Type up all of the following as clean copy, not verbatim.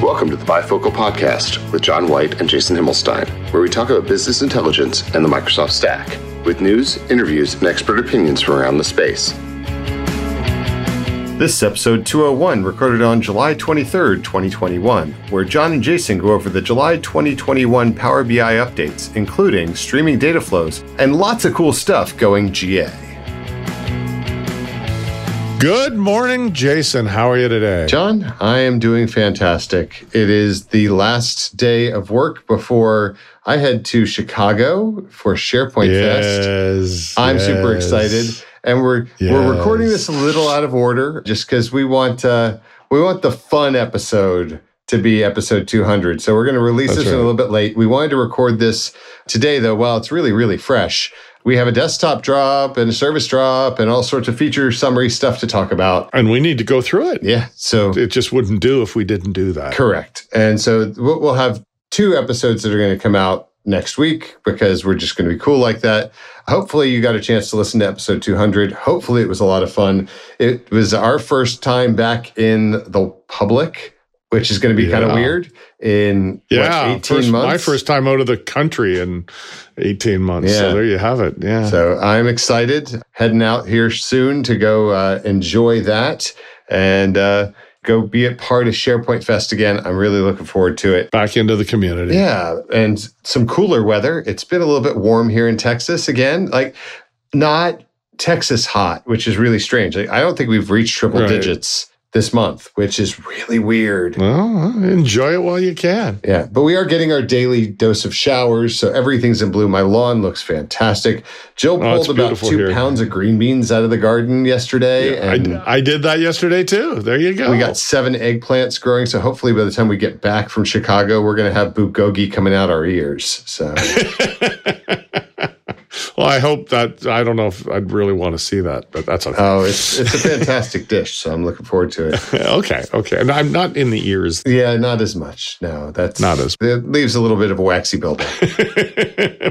Welcome to the Bifocal Podcast with John White and Jason Himmelstein, where we talk about business intelligence and the Microsoft stack, with news, interviews, and expert opinions from around the space. This is episode 201, recorded on July 23rd, 2021, where John and Jason go over the July 2021 Power BI updates, including streaming data flows and lots of cool stuff going GA. Good morning, Jason. How are you today? John, I am doing fantastic. It is the last day of work before I head to Chicago for SharePoint Fest. I'm super excited. And we're recording this a little out of order just because we want the fun episode to be episode 200. So we're going to release a little bit late. We wanted to record this today, though, while it's really, really fresh. We have a desktop drop and a service drop and all sorts of feature summary stuff to talk about. And we need to go through it. Yeah. So it just wouldn't do if we didn't do that. Correct. And so we'll have two episodes that are going to come out next week because we're just going to be cool like that. Hopefully you got a chance to listen to episode 200. Hopefully it was a lot of fun. It was our first time back in the public, which is going to be kind of weird in 18 months. My first time out of the country in 18 months. Yeah. So there you have it. Yeah. So I'm excited. Heading out here soon to go enjoy that and go be a part of SharePoint Fest again. I'm really looking forward to it. Back into the community. Yeah. And some cooler weather. It's been a little bit warm here in Texas again. Like, not Texas hot, which is really strange. Like, I don't think we've reached triple digits this month, which is really weird. Well, enjoy it while you can. Yeah, but we are getting our daily dose of showers, so everything's in blue. My lawn looks fantastic. Jill pulled about 2 pounds of green beans out of the garden yesterday. Yeah, and I did that yesterday, too. There you go. We got 7 eggplants growing, so hopefully by the time we get back from Chicago, we're going to have bulgogi coming out our ears. So. Well, I hope that, I don't know if I'd really want to see that, but that's okay. Oh, it's a fantastic dish, so I'm looking forward to it. Okay. And I'm not in the ears. Yeah, not as much. No, that's not as much. It leaves a little bit of a waxy buildup.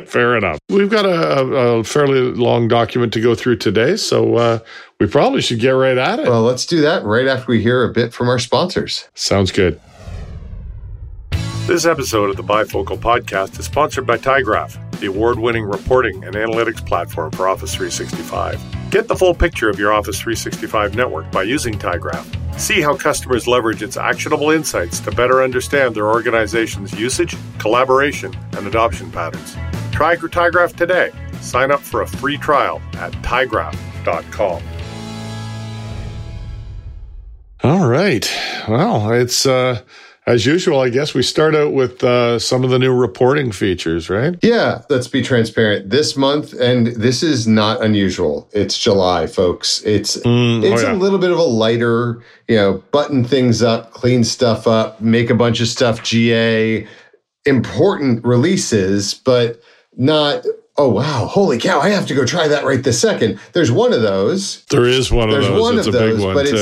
Fair enough. We've got a fairly long document to go through today, so we probably should get right at it. Well, let's do that right after we hear a bit from our sponsors. Sounds good. This episode of the Bifocal Podcast is sponsored by Tygraph, the award-winning reporting and analytics platform for Office 365. Get the full picture of your Office 365 network by using Tygraph. See how customers leverage its actionable insights to better understand their organization's usage, collaboration, and adoption patterns. Try Tygraph today. Sign up for a free trial at tyGraph.com. All right. Well, it's... as usual, I guess we start out with some of the new reporting features, right? Yeah, let's be transparent. This month, and this is not unusual, it's July, folks. It's a little bit of a lighter, button things up, clean stuff up, make a bunch of stuff GA, important releases, but not... Oh, wow. Holy cow. I have to go try that right this second. There's one of those. But it's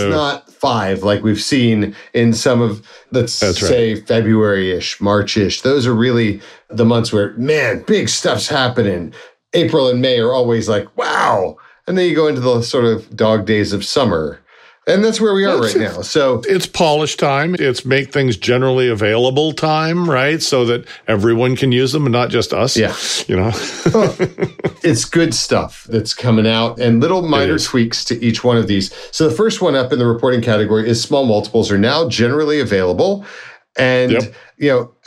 not 5 like we've seen in some of, let's say, February-ish, March-ish. Those are really the months where, man, big stuff's happening. April and May are always like, wow. And then you go into the sort of dog days of summer. And that's where we are right now. So it's polish time. It's make things generally available time, right? So that everyone can use them and not just us. Yeah. Well, it's good stuff that's coming out and little minor tweaks to each one of these. So the first one up in the reporting category is small multiples are now generally available. And,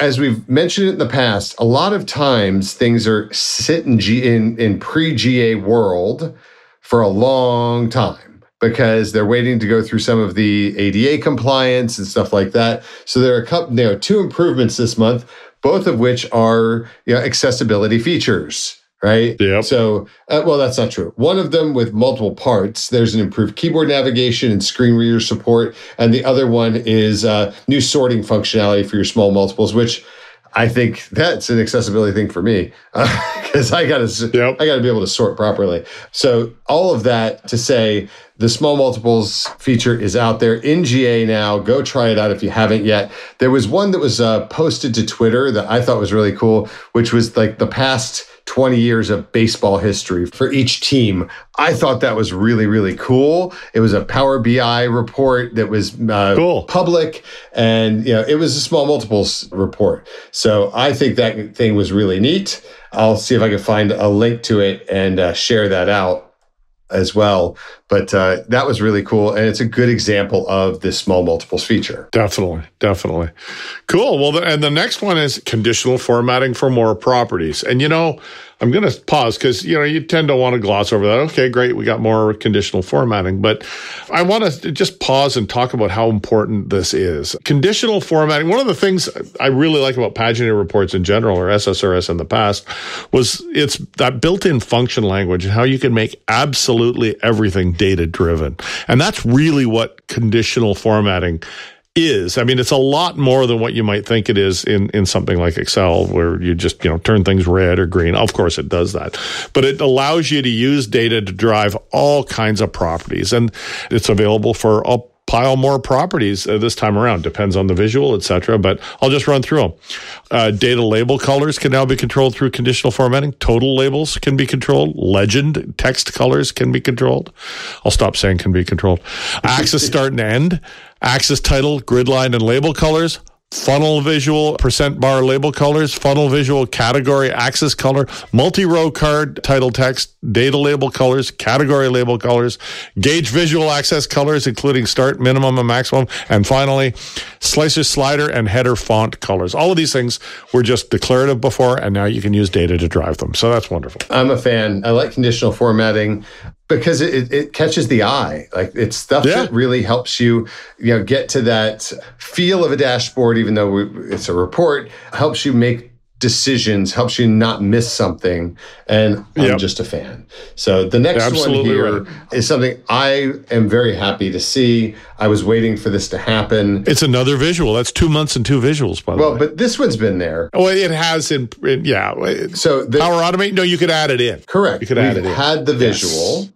as we've mentioned in the past, a lot of times things are sitting in pre-GA world for a long time, because they're waiting to go through some of the ADA compliance and stuff like that. So there are a couple, 2 improvements this month, both of which are accessibility features, right? Yep. So, well, that's not true. One of them with multiple parts, there's an improved keyboard navigation and screen reader support. And the other one is new sorting functionality for your small multiples, which I think that's an accessibility thing for me because I got to be able to sort properly. So all of that to say, the small multiples feature is out there in GA now. Go try it out if you haven't yet. There was one that was posted to Twitter that I thought was really cool, which was like the past 20 years of baseball history for each team. I thought that was really, really cool. It was a Power BI report that was public, and it was a small multiples report. So I think that thing was really neat. I'll see if I can find a link to it and share that out as well. But that was really cool. And it's a good example of this small multiples feature. Definitely. Definitely. Cool. Well, and the next one is conditional formatting for more properties. And, I'm going to pause because, you tend to want to gloss over that. Okay, great. We got more conditional formatting. But I want to just pause and talk about how important this is. Conditional formatting. One of the things I really like about paginated reports in general, or SSRS in the past, was it's that built-in function language and how you can make absolutely everything data-driven. And that's really what conditional formatting is. I mean, it's a lot more than what you might think it is in something like Excel, where you just, turn things red or green. Of course, it does that. But it allows you to use data to drive all kinds of properties. And it's available for a pile more properties this time around. Depends on the visual, etc. But I'll just run through them. Data label colors can now be controlled through conditional formatting. Total labels can be controlled. Legend text colors can be controlled. I'll stop saying can be controlled. Axis start and end. Axis title, grid line, and label colors. Funnel visual, percent bar label colors, funnel visual, category, axis color, multi-row card, title text, data label colors, category label colors, gauge visual access colors, including start, minimum, and maximum, and finally, slicer, slider, and header font colors. All of these things were just declarative before, and now you can use data to drive them. So that's wonderful. I'm a fan. I like conditional formatting because it catches the eye. Like, it's stuff that really helps you, get to that feel of a dashboard, even though it's a report, helps you make decisions, helps you not miss something. And I'm just a fan. So the next one here is something I am very happy to see. I was waiting for this to happen. It's another visual. That's 2 months and two visuals, by the way. Well, but this one's been there. Oh, it has. So the Power Automate? No, you could add it in. Correct. You could add it in. Had the visual,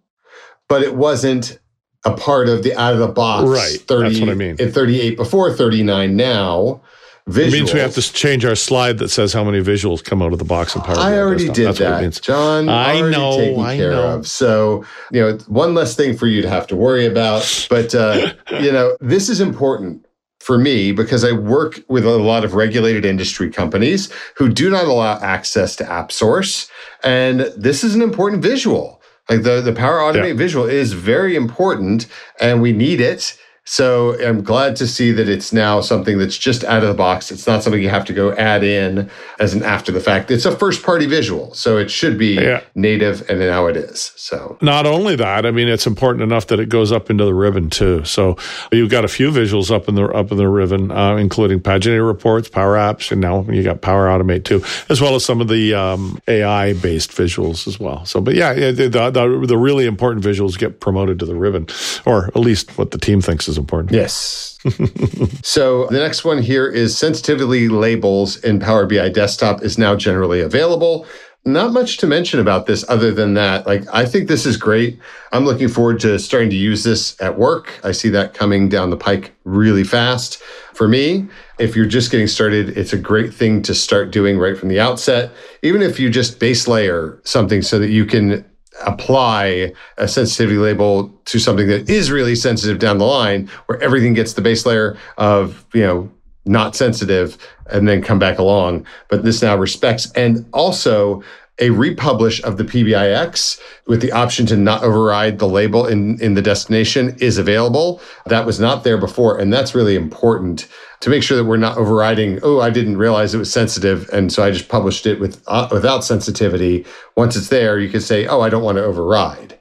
but it wasn't a part of the out-of-the-box 30, that's what I mean. 38 before, 39 now. Visuals. It means we have to change our slide that says how many visuals come out of the box in Power BI. I already did that, John. I know. So, one less thing for you to have to worry about. But, this is important for me because I work with a lot of regulated industry companies who do not allow access to AppSource. And this is an important visual. Like the Power Automate visual is very important and we need it. So I'm glad to see that it's now something that's just out of the box. It's not something you have to go add in as an after the fact. It's a first-party visual, so it should be native, and now it is. So not only that, I mean, it's important enough that it goes up into the ribbon too. So you've got a few visuals up in the ribbon, including paginated reports, Power Apps, and now you got Power Automate too, as well as some of the AI-based visuals as well. So, but the really important visuals get promoted to the ribbon, or at least what the team thinks is important. Yes. So the next one here is sensitivity labels in Power BI Desktop is now generally available. Not much to mention about this other than that. Like, I think this is great. I'm looking forward to starting to use this at work. I see that coming down the pike really fast. For me, if you're just getting started, it's a great thing to start doing right from the outset. Even if you just base layer something so that you can apply a sensitivity label to something that is really sensitive down the line, where everything gets the base layer of, not sensitive, and then come back along. But this now respects, and also a republish of the PBIX with the option to not override the label in the destination is available. That was not there before, and that's really important to make sure that we're not overriding, oh, I didn't realize it was sensitive, and so I just published it without sensitivity. Once it's there, you can say, oh, I don't want to override.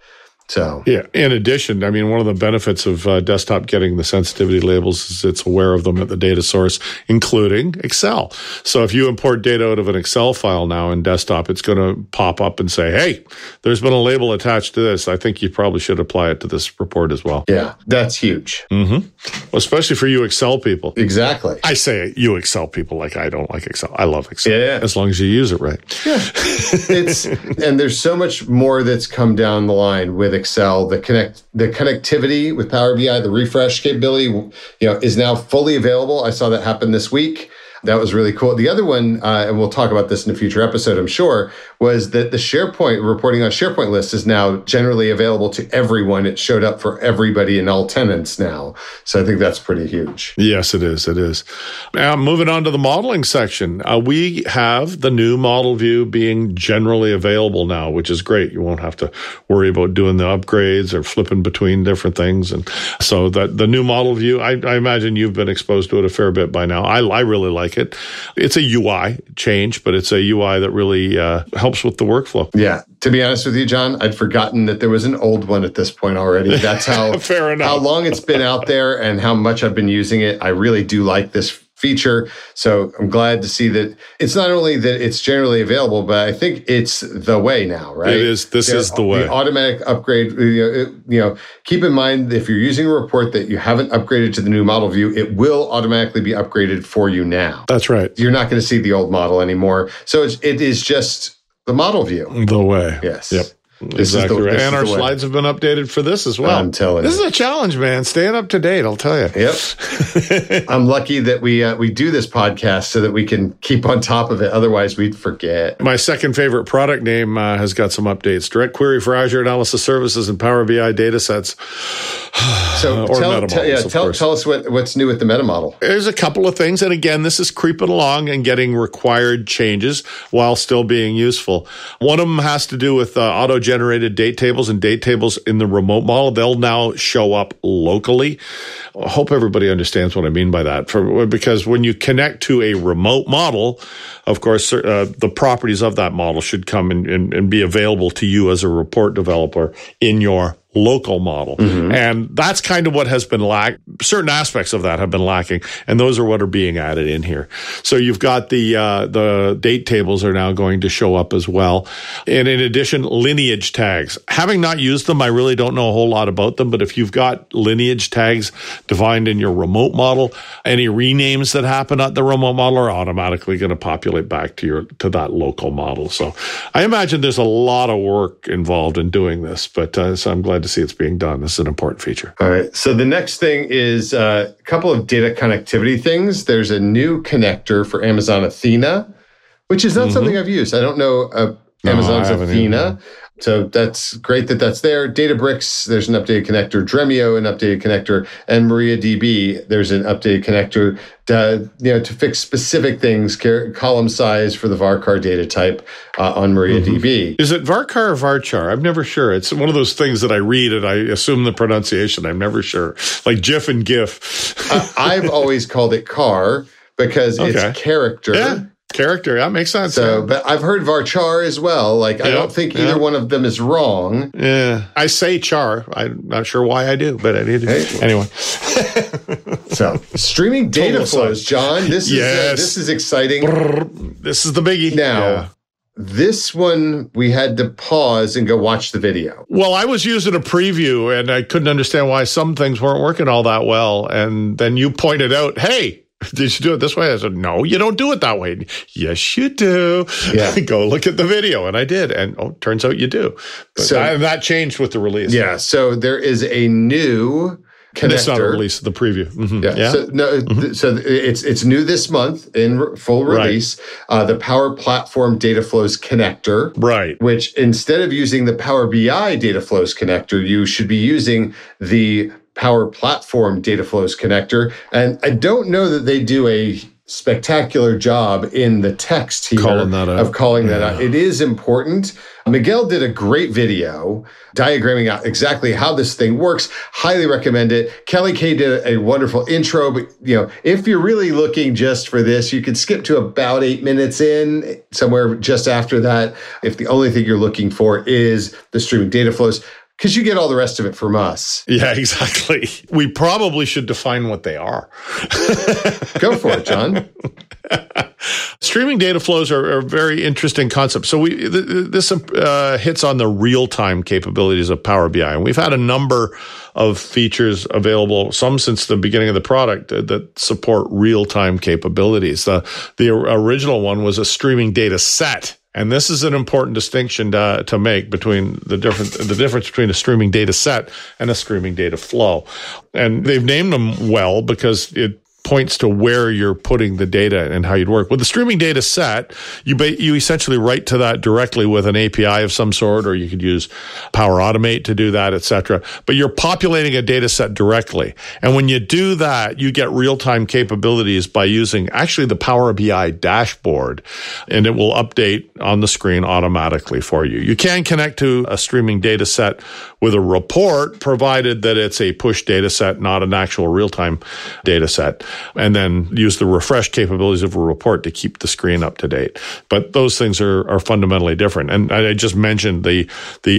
So in addition, I mean, one of the benefits of desktop getting the sensitivity labels is it's aware of them at the data source, including Excel. So if you import data out of an Excel file now in desktop, it's going to pop up and say, hey, there's been a label attached to this. I think you probably should apply it to this report as well. Yeah, that's huge. Mm-hmm. Well, especially for you Excel people. Exactly. I say you Excel people, like I don't like Excel. I love Excel. Yeah. As long as you use it right. Yeah. And there's so much more that's come down the line with Excel, the connectivity with Power BI, the refresh capability, is now fully available. I saw that happen this week. That was really cool. The other one, and we'll talk about this in a future episode, I'm sure, was that the SharePoint reporting on SharePoint list is now generally available to everyone. It showed up for everybody in all tenants now. So I think that's pretty huge. Yes, it is. It is. Now, moving on to the modeling section. We have the new model view being generally available now, which is great. You won't have to worry about doing the upgrades or flipping between different things. And so that the new model view, I imagine you've been exposed to it a fair bit by now. I really like it. It's a UI change, but it's a UI that really helps with the workflow. Yeah. To be honest with you, John, I'd forgotten that there was an old one at this point already. That's how, fair enough, how long it's been out there and how much I've been using it. I really do like this feature. So I'm glad to see that it's not only that it's generally available, but I think it's the way now, right? It is. This is the way. The automatic upgrade, keep in mind, if you're using a report that you haven't upgraded to the new model view, it will automatically be upgraded for you now. That's right. You're not going to see the old model anymore. So it is just the model view. The way. Yes. Yep. This exactly is the, right. This and is our slides have been updated for this as well. I'm telling you. This is a challenge, man. Staying up to date, I'll tell you. Yep. I'm lucky that we do this podcast so that we can keep on top of it. Otherwise, we'd forget. My second favorite product name has got some updates. DirectQuery for Azure Analysis Services and Power BI datasets. So tell us what's new with the meta model. There's a couple of things. And again, this is creeping along and getting required changes while still being useful. One of them has to do with auto-generated date tables and date tables in the remote model. They'll now show up locally. I hope everybody understands what I mean by that. Because when you connect to a remote model, of course, the properties of that model should come and be available to you as a report developer in your local model. Mm-hmm. And that's kind of what has been lacking. Certain aspects of that have been lacking, and those are what are being added in here. So you've got the date tables are now going to show up as well. And in addition, lineage tags. Having not used them, I really don't know a whole lot about them, but if you've got lineage tags defined in your remote model, any renames that happen at the remote model are automatically going to populate back to that local model. So I imagine there's a lot of work involved in doing this, but so I'm glad to see it's being done. This is an important feature. All right. So the next thing is a couple of data connectivity things. There's a new connector for Amazon Athena, which is not something I've used. I don't know Amazon's Athena. So that's great that's there. Databricks, there's an updated connector. Dremio, an updated connector. And MariaDB, there's an updated connector to fix specific things, column size for the Varchar data type on MariaDB. Mm-hmm. Is it Varchar or Varchar? I'm never sure. It's one of those things that I read and I assume the pronunciation. I'm never sure. Like GIF and GIF. I've always called it CAR because it's character. Yeah. Character, that makes sense. So, but I've heard Varchar as well. I don't think either one of them is wrong. Yeah, I say char. I'm not sure why I do, but I do. Anyway. So, streaming data flows, John. This is exciting. This is the biggie. Now, this one we had to pause and go watch the video. Well, I was using a preview, and I couldn't understand why some things weren't working all that well. And then you pointed out, hey, did you do it this way? I said, no, you don't do it that way. Yes, you do. Yeah. Go look at the video. And I did. And turns out you do. But that changed with the release. Yeah. So there is a new connector. It's not a release, the preview. Mm-hmm. Yeah. So it's new this month in full release. Right. The Power Platform Dataflows Connector. Right. Which instead of using the Power BI Dataflows Connector, you should be using the Power Platform Dataflows Connector. And I don't know that they do a spectacular job in the text here of calling that out. It is important. Miguel did a great video diagramming out exactly how this thing works. Highly recommend it. Kelly Kay did a wonderful intro, but if you're really looking just for this, you could skip to about 8 minutes in, somewhere just after that, if the only thing you're looking for is the streaming data flows. Because you get all the rest of it from us. Yeah, exactly. We probably should define what they are. Go for it, John. Streaming data flows are a very interesting concept. So this hits on the real-time capabilities of Power BI. And we've had a number of features available, some since the beginning of the product, that support real-time capabilities. The original one was a streaming data set. And this is an important distinction to make between the difference between a streaming data set and a streaming data flow. And they've named them well because it points to where you're putting the data and how you'd work. With the streaming data set, you essentially write to that directly with an API of some sort, or you could use Power Automate to do that, et cetera. But you're populating a data set directly. And when you do that, you get real-time capabilities by using actually the Power BI dashboard, and it will update on the screen automatically for you. You can connect to a streaming data set with a report, provided that it's a push data set, not an actual real-time data set, and then use the refresh capabilities of a report to keep the screen up to date. But those things are fundamentally different. And I just mentioned the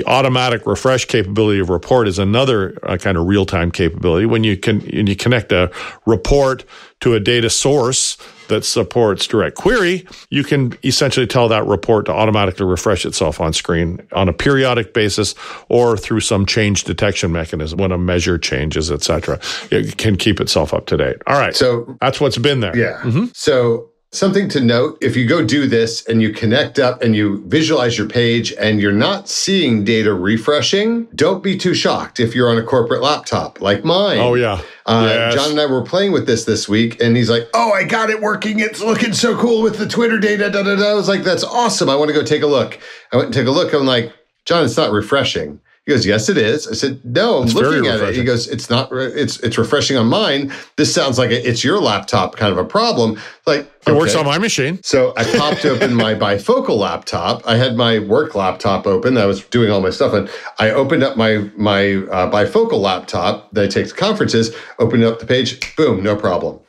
automatic refresh capability of report is another kind of real-time capability. When you connect a report to a data source that supports DirectQuery, you can essentially tell that report to automatically refresh itself on screen on a periodic basis or through some change detection mechanism when a measure changes, et cetera. It can keep itself up to date. All right. So that's what's been there. Yeah. Mm-hmm. So something to note, if you go do this and you connect up and you visualize your page and you're not seeing data refreshing, don't be too shocked if you're on a corporate laptop like mine. Oh, yeah. Yes. John and I were playing with this week, and he's like, oh, I got it working. It's looking so cool with the Twitter data. Da, da, da. I was like, that's awesome. I want to go take a look. I went and take a look. I'm like, John, it's not refreshing. He goes, yes, it is. I said, no, I'm looking at it. He goes, it's not. It's refreshing on mine. This sounds like it's your laptop kind of a problem. Like okay. It works on my machine. So I popped open my bifocal laptop. I had my work laptop open. I was doing all my stuff, and I opened up my bifocal laptop that I take to conferences. Opened up the page. Boom, no problem.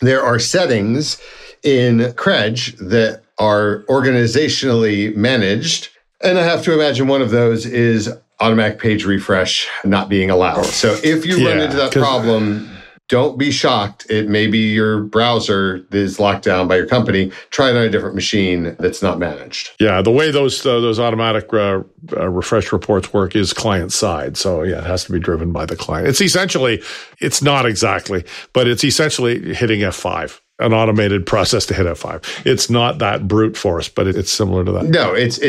There are settings in Credge that are organizationally managed, and I have to imagine one of those is automatic page refresh not being allowed. So if you run into that problem, don't be shocked. It may be your browser is locked down by your company. Try it on a different machine that's not managed. Yeah, the way those automatic refresh reports work is client side. So yeah, it has to be driven by the client. It's not exactly, but it's essentially hitting F5. An automated process to hit F5. It's not that brute force, but it's similar to that. No, it's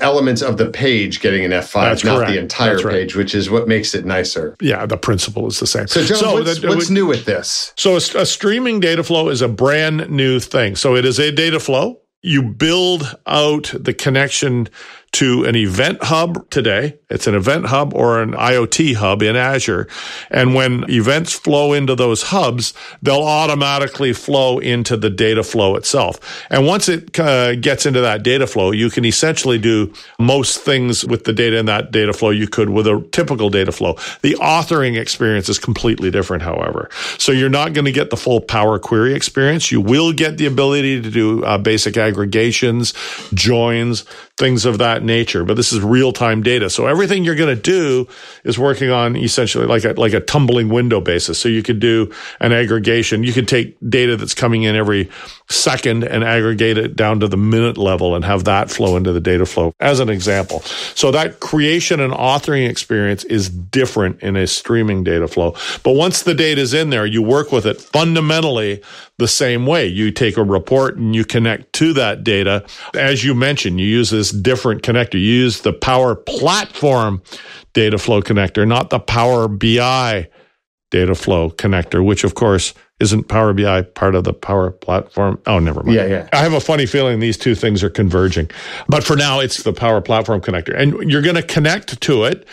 elements of the page getting an F5, that's not correct. The entire right. page, which is what makes it nicer. Yeah, the principle is the same. So, John, what's new with this? So a streaming data flow is a brand new thing. So it is a data flow. You build out the connection to an event hub today. It's an event hub or an IoT hub in Azure. And when events flow into those hubs, they'll automatically flow into the data flow itself. And once it gets into that data flow, you can essentially do most things with the data in that data flow you could with a typical data flow. The authoring experience is completely different, however. So you're not going to get the full Power Query experience. You will get the ability to do basic aggregations, joins, things of that nature, but this is real-time data. So everything you're going to do is working on essentially like a tumbling window basis. So you could do an aggregation. You could take data that's coming in every second and aggregate it down to the minute level and have that flow into the data flow as an example. So that creation and authoring experience is different in a streaming data flow. But once the data is in there, you work with it fundamentally the same way. You take a report and you connect to that data. As you mentioned, you use this different connector. You use the Power Platform Dataflows Connector, not the Power BI Dataflows Connector, which of course isn't Power BI part of the Power Platform? Oh, never mind. Yeah. I have a funny feeling these two things are converging. But for now, it's the Power Platform Connector. And you're going to connect to it.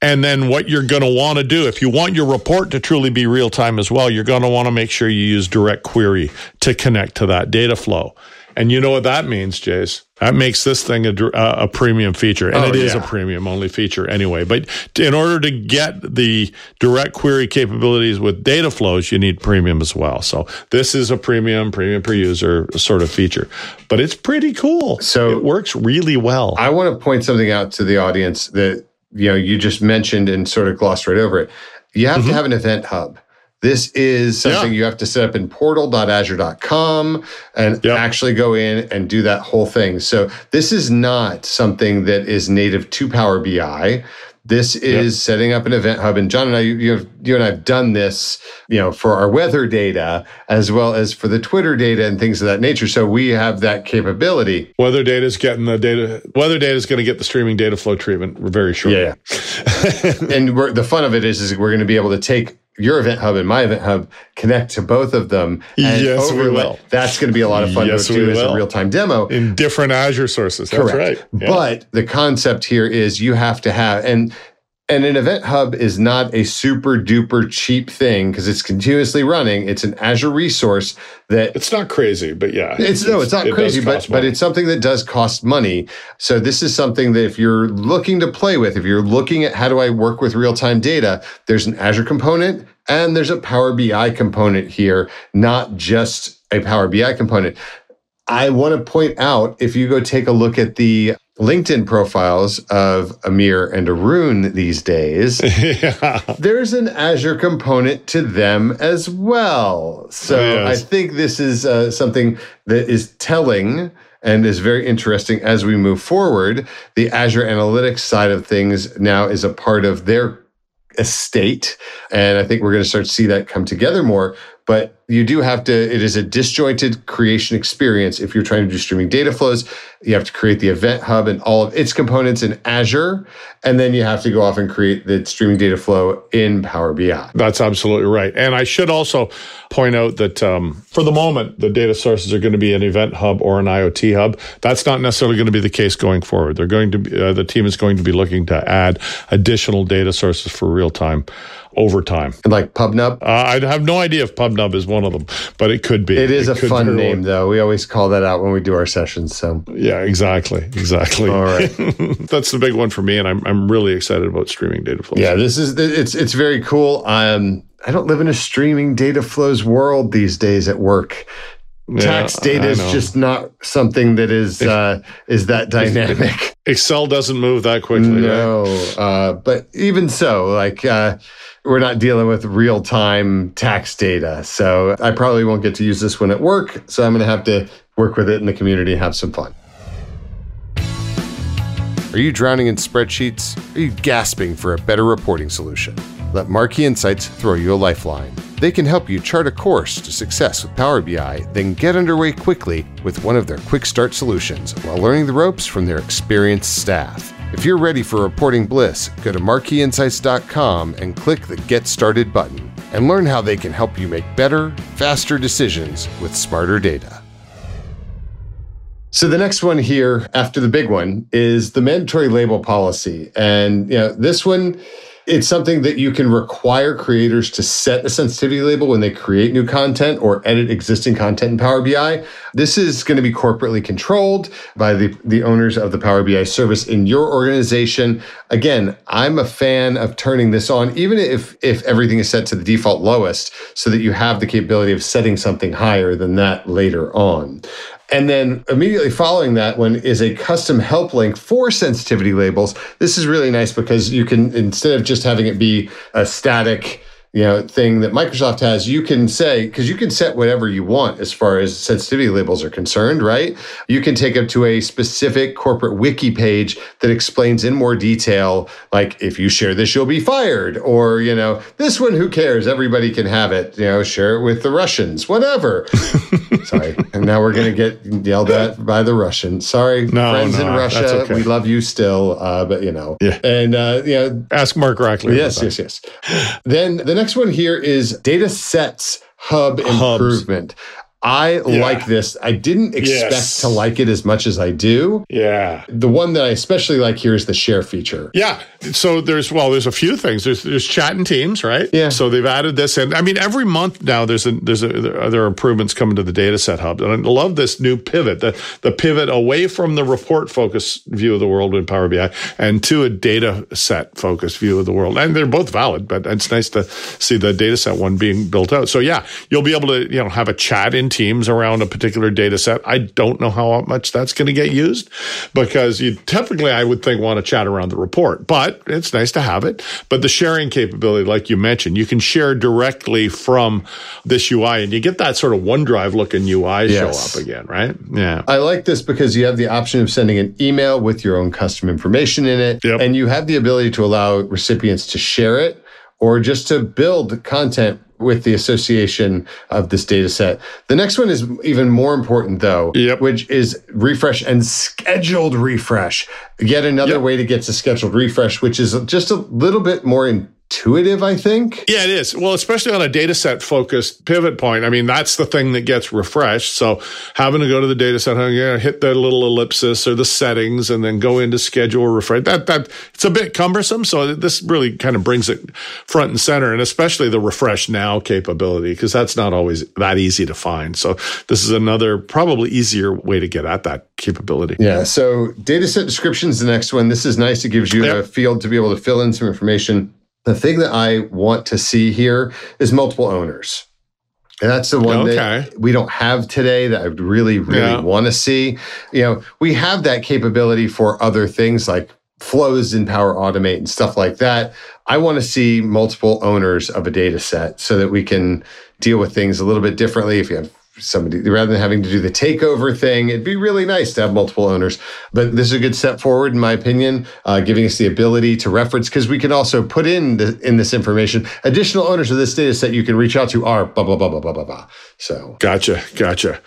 And then what you're going to want to do, if you want your report to truly be real-time as well, you're going to want to make sure you use DirectQuery to connect to that data flow. And you know what that means, Jace? That makes this thing a premium feature. And it is a premium-only feature anyway. But in order to get the DirectQuery capabilities with data flows, you need premium as well. So this is a premium per user sort of feature. But it's pretty cool. So it works really well. I want to point something out to the audience that you just mentioned and sort of glossed right over it. You have to have an event hub. This is something you have to set up in portal.azure.com and actually go in and do that whole thing. So this is not something that is native to Power BI. This is setting up an event hub. And John and I, you and I have done this, for our weather data as well as for the Twitter data and things of that nature. So we have that capability. Weather data is getting the data. Weather data is going to get the streaming data flow treatment very shortly. Yeah. And the fun of it is we're going to be able to take your event hub and my event hub connect to both of them. And yes, overlay. We will. That's going to be a lot of fun to do as a real-time demo. In different Azure sources. That's correct. Right. Yeah. But the concept here is you have to have, and an event hub is not a super duper cheap thing because it's continuously running. It's an Azure resource that... It's not crazy, but yeah. It's not crazy, but it's something that does cost money. So this is something that if you're looking to play with, if you're looking at how do I work with real-time data, there's an Azure component and there's a Power BI component here, not just a Power BI component. I want to point out, if you go take a look at the LinkedIn profiles of Amir and Arun these days, yeah, there's an Azure component to them as well. So yes. I think this is something that is telling and is very interesting as we move forward. The Azure Analytics side of things now is a part of their estate. And I think we're going to start to see that come together more. But you do have to, it is a disjointed creation experience. If you're trying to do streaming data flows, you have to create the event hub and all of its components in Azure. And then you have to go off and create the streaming data flow in Power BI. That's absolutely right. And I should also point out that for the moment, the data sources are going to be an event hub or an IoT hub. That's not necessarily going to be the case going forward. They're going to be, the team is going to be looking to add additional data sources for real time over time. And like PubNub? I have no idea if PubNub is one of them, but it could be. It is a fun name, though. We always call that out when we do our sessions. So yeah, exactly. All right, that's the big one for me, and I'm really excited about streaming data flows. Yeah, this is it's very cool. I don't live in a streaming data flows world these days at work. Yeah, tax data is just not something that is that dynamic. Excel doesn't move that quickly. No, right? But even so, like we're not dealing with real-time tax data. So I probably won't get to use this one at work. So I'm going to have to work with it in the community and have some fun. Are you drowning in spreadsheets? Are you gasping for a better reporting solution? Let Marquee Insights throw you a lifeline. They can help you chart a course to success with Power BI, then get underway quickly with one of their quick start solutions while learning the ropes from their experienced staff. If you're ready for reporting bliss, go to marqueeinsights.com and click the Get Started button and learn how they can help you make better, faster decisions with smarter data. So the next one here after the big one is the mandatory label policy. And this one, it's something that you can require creators to set a sensitivity label when they create new content or edit existing content in Power BI. This is going to be corporately controlled by the owners of the Power BI service in your organization. Again, I'm a fan of turning this on, even if everything is set to the default lowest, so that you have the capability of setting something higher than that later on. And then immediately following that one is a custom help link for sensitivity labels. This is really nice because you can, instead of just having it be a static, thing that Microsoft has, you can say, because you can set whatever you want as far as sensitivity labels are concerned, right? You can take up to a specific corporate wiki page that explains in more detail, like, if you share this, you'll be fired. Or, this one, who cares? Everybody can have it. Share it with the Russians, whatever. Sorry. And now we're going to get yelled at by the Russians. Sorry, friends in Russia. That's okay. We love you still, but Yeah. And, ask Mark Rackley. Yes. Then the next one here is data sets hub improvement. I like this. I didn't expect to like it as much as I do. Yeah. The one that I especially like here is the share feature. Yeah. So there's a few things. There's chat and Teams, right? Yeah. So they've added this. And I mean, every month now there are improvements coming to the data set hub. And I love this new pivot, the pivot away from the report focused view of the world in Power BI and to a data set focused view of the world. And they're both valid, but it's nice to see the data set one being built out. So yeah, you'll be able to, have a chat in Teams around a particular data set. I don't know how much that's going to get used because you typically, I would think, want to chat around the report, but it's nice to have it. But the sharing capability, like you mentioned, you can share directly from this UI and you get that sort of OneDrive looking UI show up again, right? Yeah. I like this because you have the option of sending an email with your own custom information in it, and you have the ability to allow recipients to share it or just to build content with the association of this data set. The next one is even more important though, which is refresh and scheduled refresh. Yet another way to get to scheduled refresh, which is just a little bit more in intuitive, I think. Yeah, it is. Well, especially on a data set focused pivot point. I mean, that's the thing that gets refreshed. So having to go to the data set, hit the little ellipsis or the settings and then go into schedule refresh, that it's a bit cumbersome. So this really kind of brings it front and center, and especially the refresh now capability, because that's not always that easy to find. So this is another probably easier way to get at that capability. Yeah. So data set description is the next one. This is nice. It gives you a field to be able to fill in some information. The thing that I want to see here is multiple owners. And that's the one that we don't have today that I really, really want to see. You know, we have that capability for other things like flows in Power Automate and stuff like that. I want to see multiple owners of a data set so that we can deal with things a little bit differently. If you have somebody, rather than having to do the takeover thing, it'd be really nice to have multiple owners. But this is a good step forward, in my opinion, giving us the ability to reference, because we can also put in this information, additional owners of this data set you can reach out to are blah, blah, blah, blah, blah, blah, blah. So. Gotcha.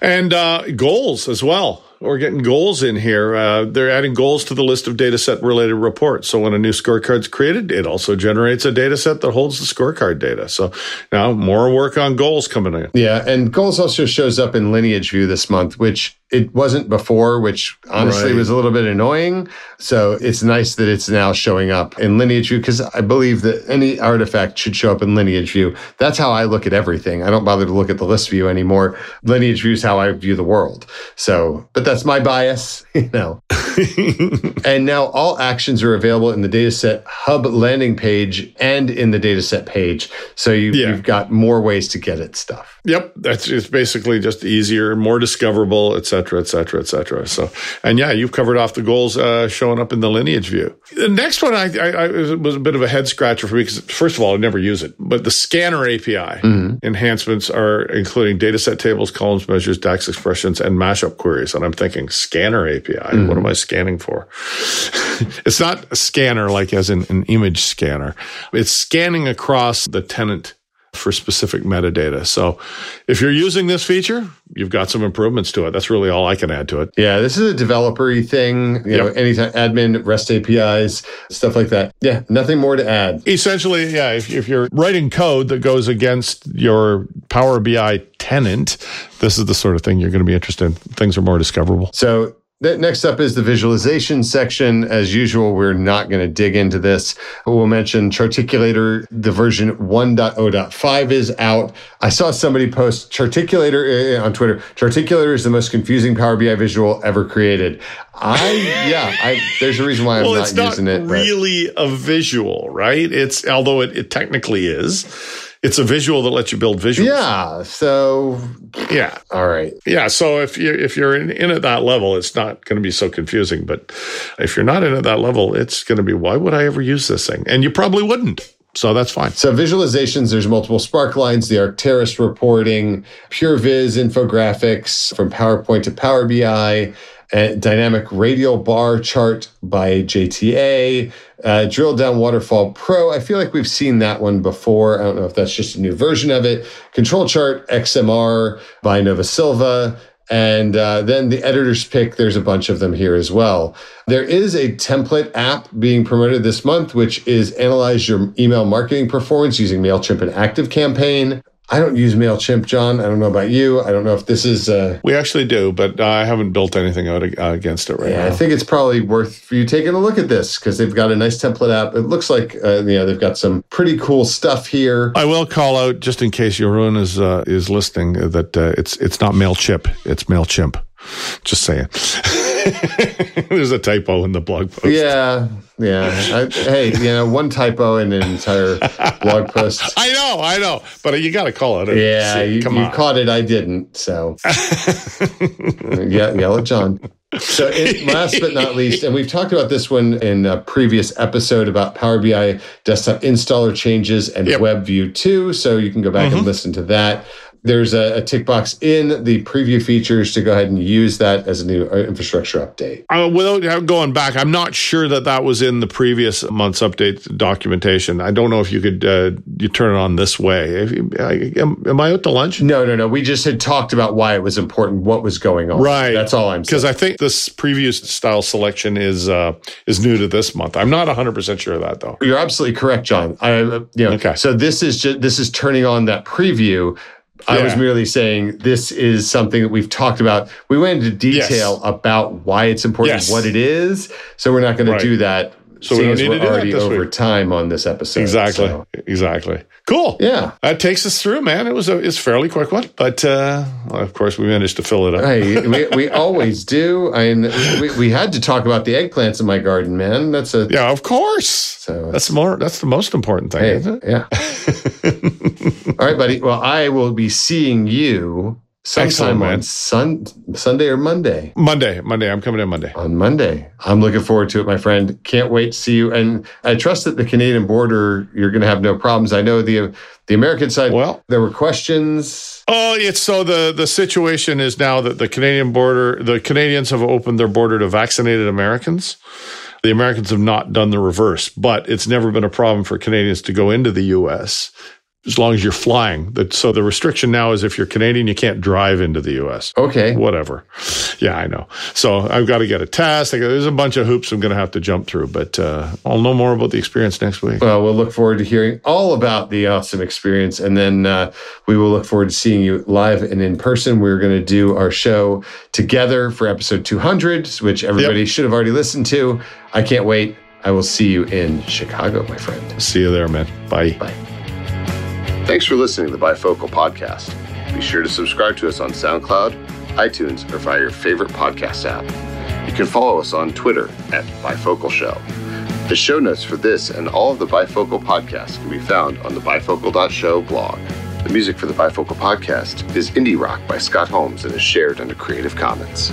And goals as well. We're getting goals in here. They're adding goals to the list of data set related reports. So when a new scorecard's created, it also generates a data set that holds the scorecard data. So now more work on goals coming in. Yeah, and goals also shows up in Lineage View this month, which it wasn't before, which honestly was a little bit annoying. So it's nice that it's now showing up in Lineage View, because I believe that any artifact should show up in Lineage View. That's how I look at everything. I don't bother to look at the list view anymore. Lineage View is how I view the world. So, but that's my bias, you know. And now all actions are available in the dataset hub landing page and in the dataset page. So you've got more ways to get at stuff. Yep. It's basically just easier, more discoverable, et cetera. So, and you've covered off the goals showing up in the Lineage View. The next one I was a bit of a head scratcher for me, because first of all, I never use it, but the scanner API enhancements are including dataset tables, columns, measures, DAX expressions, and mashup queries. And I'm thinking, scanner API, what am I scanning for? It's not a scanner like as in an image scanner. It's scanning across the tenant for specific metadata. So if you're using this feature, you've got some improvements to it. That's really all I can add to it. Yeah, this is a developer-y thing. You know, anytime admin, REST APIs, stuff like that. Yeah, nothing more to add. Essentially, if you're writing code that goes against your Power BI tenant, this is the sort of thing you're going to be interested in. Things are more discoverable. So next up is the visualization section. As usual, we're not going to dig into this. We'll mention Charticulator, the version 1.0.5 is out. I saw somebody post Charticulator on Twitter. Charticulator is the most confusing Power BI visual ever created. There's a reason why I'm not using it. Well, it's not really a visual, right? It's, although it technically is. It's a visual that lets you build visuals. Yeah. So. Yeah. All right. Yeah. So if you're in at that level, it's not going to be so confusing. But if you're not in at that level, it's going to be, why would I ever use this thing? And you probably wouldn't. So that's fine. So visualizations, there's multiple sparklines, the Arcteris reporting, PureViz infographics from PowerPoint to Power BI, dynamic radial bar chart by JTA, drill down waterfall pro. I feel like we've seen that one before. I don't know if that's just a new version of it. Control chart XMR by Nova Silva. And then the editor's pick, there's a bunch of them here as well. There is a template app being promoted this month, which is analyze your email marketing performance using MailChimp and ActiveCampaign. I don't use MailChimp, John. I don't know about you. I don't know if this is... We actually do, but I haven't built anything out against it right now. I think it's probably worth for you taking a look at this, because they've got a nice template app. It looks like they've got some pretty cool stuff here. I will call out, just in case Jeroen is listening, that it's not MailChimp. It's MailChimp. Just saying. There's a typo in the blog post. Yeah. One typo in an entire blog post. I know. But you got to call it. Yeah, you caught it. I didn't. So, yell at John. So last but not least, and we've talked about this one in a previous episode about Power BI desktop installer changes and Web View 2. So you can go back and listen to that. There's a tick box in the preview features to go ahead and use that as a new infrastructure update. Without going back, I'm not sure that that was in the previous month's update documentation. I don't know if you could you turn it on this way. Am I out to lunch? No. We just had talked about why it was important, what was going on. Right. That's all I'm saying. Because I think this preview style selection is new to this month. I'm not 100% sure of that, though. You're absolutely correct, John. Okay. So this is turning on that preview. Yeah. I was merely saying this is something that we've talked about. We went into detail about why it's important, what it is. So we're not going to do that. So we don't need to do that this week. We're already over time on this episode. Exactly. Cool. Yeah. That takes us through, man. It's a fairly quick one, but of course we managed to fill it up. Right. We always do. We had to talk about the eggplants in my garden, man. Yeah, of course. So that's the most important thing, isn't it? Yeah. All right, buddy. Well, I will be seeing you sometime on Sunday or Monday. Monday. I'm coming in Monday. On Monday. I'm looking forward to it, my friend. Can't wait to see you. And I trust that the Canadian border, you're going to have no problems. I know the American side, there were questions. Oh, it's so the situation is now that the Canadians have opened their border to vaccinated Americans. The Americans have not done the reverse, but it's never been a problem for Canadians to go into the U.S., as long as you're flying. So the restriction now is if you're Canadian, you can't drive into the U.S. Okay. Whatever. Yeah, I know. So I've got to get a test. There's a bunch of hoops I'm going to have to jump through, but I'll know more about the experience next week. Well, we'll look forward to hearing all about the awesome experience, and then we will look forward to seeing you live and in person. We're going to do our show together for episode 200, which everybody should have already listened to. I can't wait. I will see you in Chicago, my friend. See you there, man. Bye. Bye. Thanks for listening to the Bifocal Podcast. Be sure to subscribe to us on SoundCloud, iTunes, or via your favorite podcast app. You can follow us on Twitter @BifocalShow. The show notes for this and all of the Bifocal Podcast can be found on the bifocal.show blog. The music for the Bifocal Podcast is Indie Rock by Scott Holmes and is shared under Creative Commons.